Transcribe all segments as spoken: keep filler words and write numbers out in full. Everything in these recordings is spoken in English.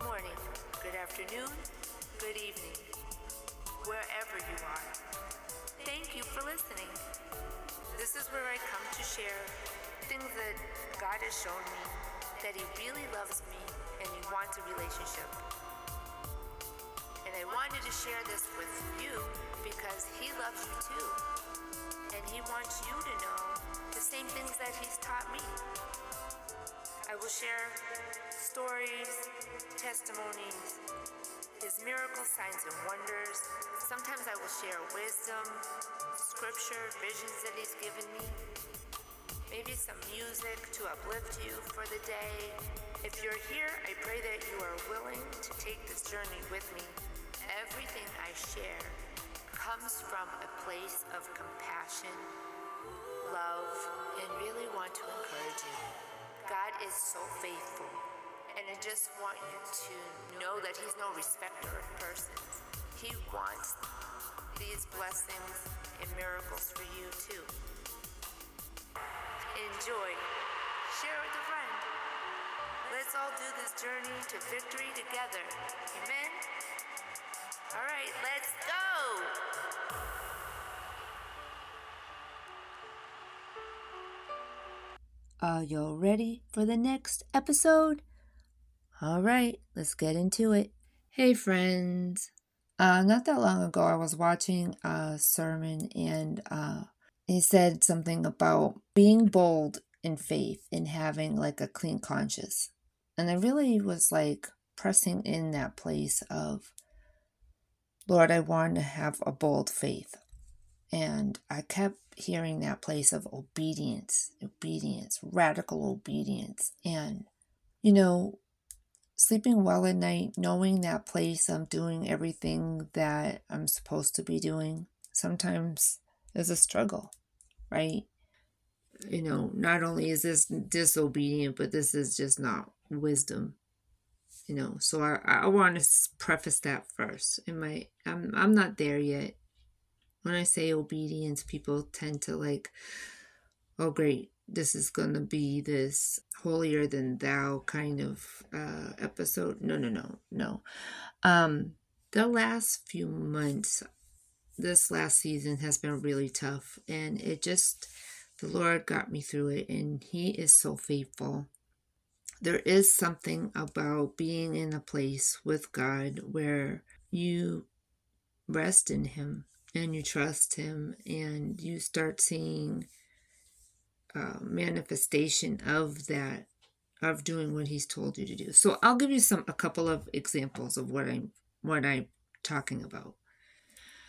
Good morning, good afternoon, good evening, wherever you are. Thank you for listening. This is where I come to share things that God has shown me, that He really loves me and He wants a relationship. And I wanted to share this with you because He loves you too. And He wants you to know the same things that He's taught me. I will share stories, testimonies, His miracles, signs, and wonders. Sometimes I will share wisdom, scripture, visions that He's given me. Maybe some music to uplift you for the day. If you're here, I pray that you are willing to take this journey with me. Everything I share comes from a place of compassion, love, and really want to encourage you. God is so faithful, and I just want you to know that He's no respecter of persons. He wants these blessings and miracles for you too. Enjoy. Share with a friend. Let's all do this journey to victory together. Amen? All right, let's go! Are y'all ready for the next episode? All right, let's get into it. Hey friends. Uh, not that long ago, I was watching a sermon and uh, he said something about being bold in faith and having like a clean conscience. And I really was like pressing in that place of, Lord, I want to have a bold faith. And I kept hearing that place of obedience, obedience, radical obedience. And, you know, sleeping well at night, knowing that place, I'm doing everything that I'm supposed to be doing, sometimes is a struggle, right? You know, not only is this disobedient, but this is just not wisdom. You know, so I, I want to preface that first. Am I, I'm, I'm not there yet. When I say obedience, people tend to like, oh, great, this is going to be this holier than thou kind of uh, episode. No, no, no, no. Um, the last few months, this last season has been really tough. And it just, the Lord got me through it. And He is so faithful. There is something about being in a place with God where you rest in Him. And you trust Him, and you start seeing uh, manifestation of that, of doing what He's told you to do. So I'll give you some a couple of examples of what I'm what I'm talking about.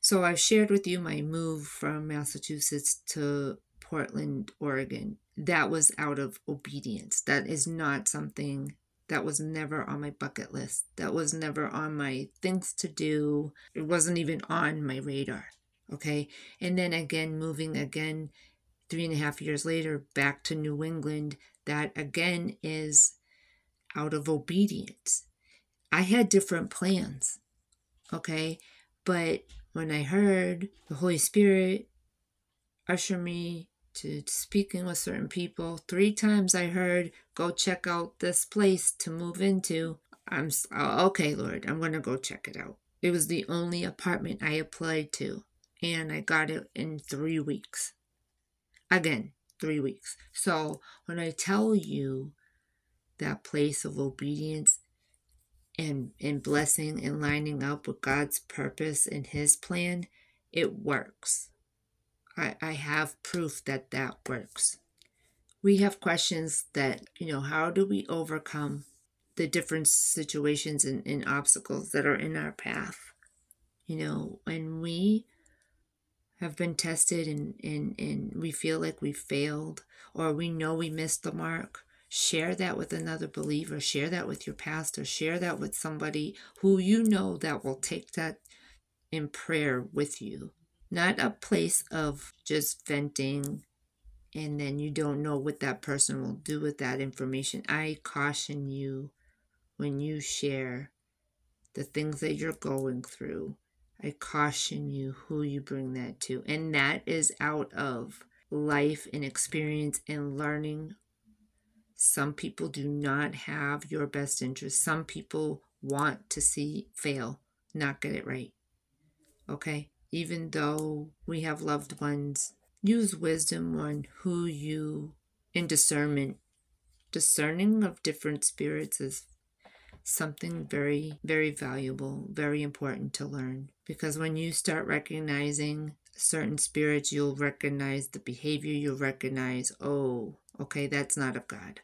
So I've shared with you my move from Massachusetts to Portland, Oregon. That was out of obedience. That is not something. That was never on my bucket list. That was never on my things to do. It wasn't even on my radar, okay? And then again, moving again three and a half years later back to New England, that again is out of obedience. I had different plans, okay? But when I heard the Holy Spirit usher me to speaking with certain people. Three times I heard, go check out this place to move into. I'm okay, Lord, I'm going to go check it out. It was the only apartment I applied to, and I got it in three weeks. Again, three weeks. So when I tell you that place of obedience and, and blessing and lining up with God's purpose and His plan, it works. I, I have proof that that works. We have questions that, you know, how do we overcome the different situations and, and obstacles that are in our path? You know, when we have been tested and, and, and we feel like we failed or we know we missed the mark, share that with another believer, share that with your pastor, share that with somebody who you know that will take that in prayer with you. Not a place of just venting and then you don't know what that person will do with that information. I caution you when you share the things that you're going through. I caution you who you bring that to. And that is out of life and experience and learning. Some people do not have your best interest. Some people want to see fail, not get it right. Okay? Even though we have loved ones, use wisdom on who you, in discernment. Discerning of different spirits is something very, very valuable, very important to learn. Because when you start recognizing certain spirits, you'll recognize the behavior, you'll recognize, oh, okay, that's not of God.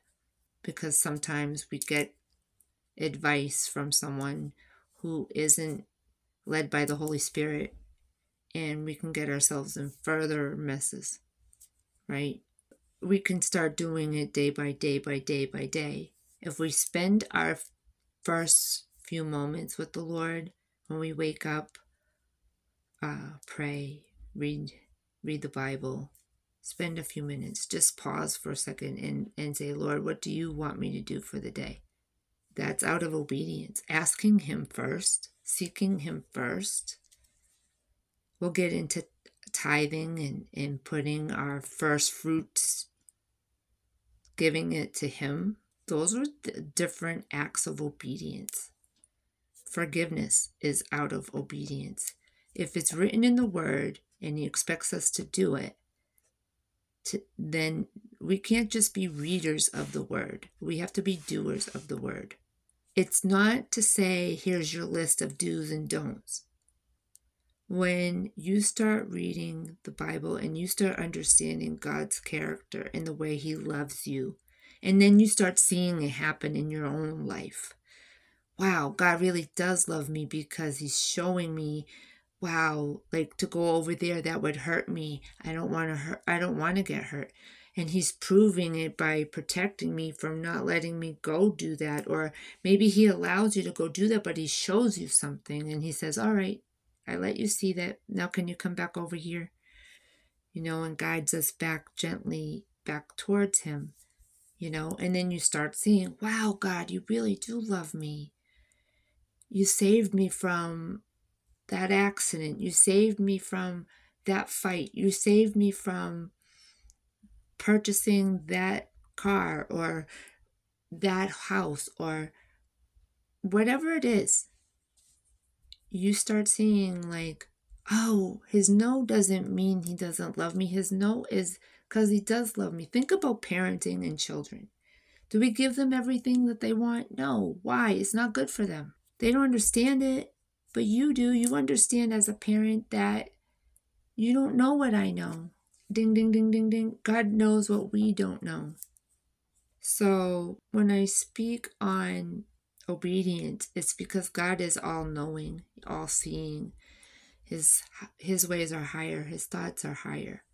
Because sometimes we get advice from someone who isn't led by the Holy Spirit, and we can get ourselves in further messes, right? We can start doing it day by day by day by day. If we spend our first few moments with the Lord, when we wake up, uh, pray, read, read the Bible, spend a few minutes, just pause for a second and, and say, Lord, what do you want me to do for the day? That's out of obedience. Asking him first, seeking him first. We'll get into tithing and, and putting our first fruits, giving it to him. Those are the different acts of obedience. Forgiveness is out of obedience. If it's written in the Word and he expects us to do it, to, then we can't just be readers of the Word. We have to be doers of the Word. It's not to say, here's your list of do's and don'ts. When you start reading the Bible and you start understanding God's character and the way he loves you, and then you start seeing it happen in your own life. Wow, God really does love me because he's showing me, wow, like to go over there, that would hurt me. I don't want to hurt. I don't want to get hurt. And he's proving it by protecting me from not letting me go do that. Or maybe he allows you to go do that, but he shows you something and he says, all right, I let you see that. Now can you come back over here? You know, and guides us back gently back towards him, you know, and then you start seeing, wow, God, you really do love me. You saved me from that accident. You saved me from that fight. You saved me from purchasing that car or that house or whatever it is. You start seeing like, oh, his no doesn't mean he doesn't love me. His no is because he does love me. Think about parenting and children. Do we give them everything that they want? No. Why? It's not good for them. They don't understand it, but you do. You understand as a parent that you don't know what I know. Ding, ding, ding, ding, ding. God knows what we don't know. So when I speak on obedience, it's because God is all-knowing, all-seeing. His his ways are higher. His thoughts are higher.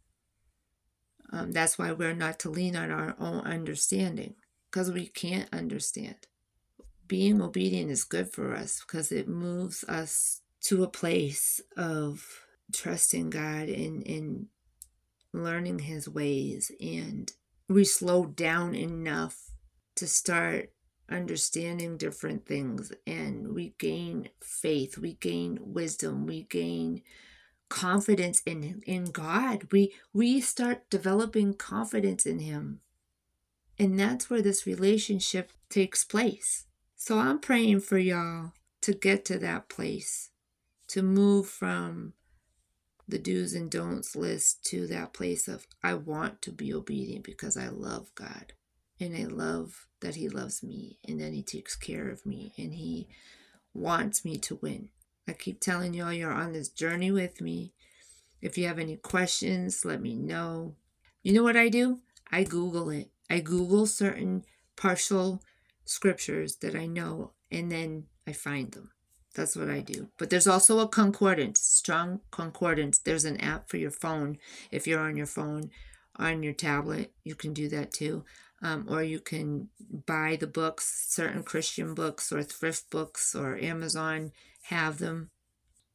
Um, that's why we're not to lean on our own understanding, because we can't understand. Being obedient is good for us because it moves us to a place of trusting God and, and learning his ways. And we slow down enough to start understanding different things, and we gain faith, we gain wisdom, we gain confidence in in God. We we start developing confidence in him. And that's where this relationship takes place. So I'm praying for y'all to get to that place, to move from the do's and don'ts list to that place of, I want to be obedient because I love God. And I love that he loves me and that he takes care of me and he wants me to win. I keep telling y'all, you're on this journey with me. If you have any questions, let me know. You know what I do? I Google it. I Google certain partial scriptures that I know, and then I find them. That's what I do. But there's also a concordance, strong concordance. There's an app for your phone. If you're on your phone, on your tablet, you can do that too. Um, or you can buy the books, certain Christian books or thrift books or Amazon, have them.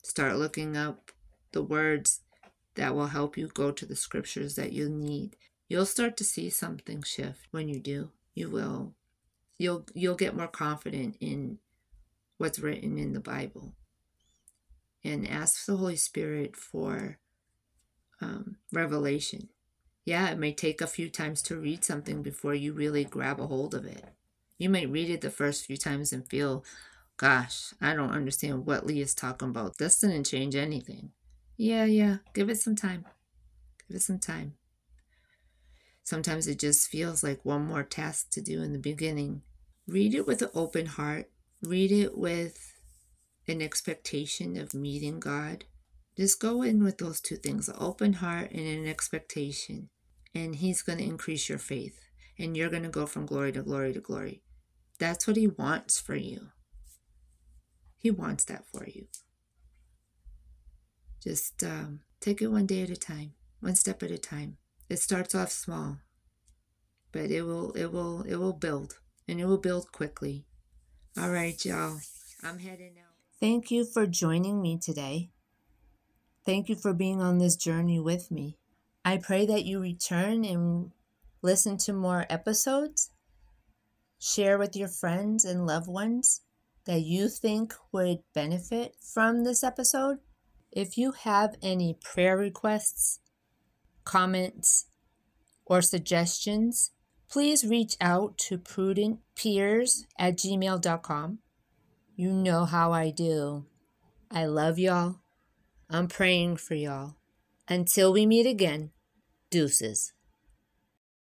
Start looking up the words that will help you go to the scriptures that you need. You'll start to see something shift when you do. You will. You'll, you'll get more confident in what's written in the Bible. And ask the Holy Spirit for um, revelation. Yeah, it may take a few times to read something before you really grab a hold of it. You may read it the first few times and feel, Gosh, I don't understand what Lee is talking about. This didn't change anything. Yeah, yeah, give it some time. Give it some time. Sometimes it just feels like one more task to do in the beginning. Read it with an open heart. Read it with an expectation of meeting God. Just go in with those two things, an open heart and an expectation. And he's going to increase your faith. And you're going to go from glory to glory to glory. That's what he wants for you. He wants that for you. Just um, take it one day at a time, one step at a time. It starts off small, but it will, it will, it will build, and it will build quickly. All right, y'all. I'm heading out. Thank you for joining me today. Thank you for being on this journey with me. I pray that you return and listen to more episodes. Share with your friends and loved ones that you think would benefit from this episode. If you have any prayer requests, comments, or suggestions, please reach out to prudent peers at gmail dot com. You know how I do. I love y'all. I'm praying for y'all. Until we meet again, deuces.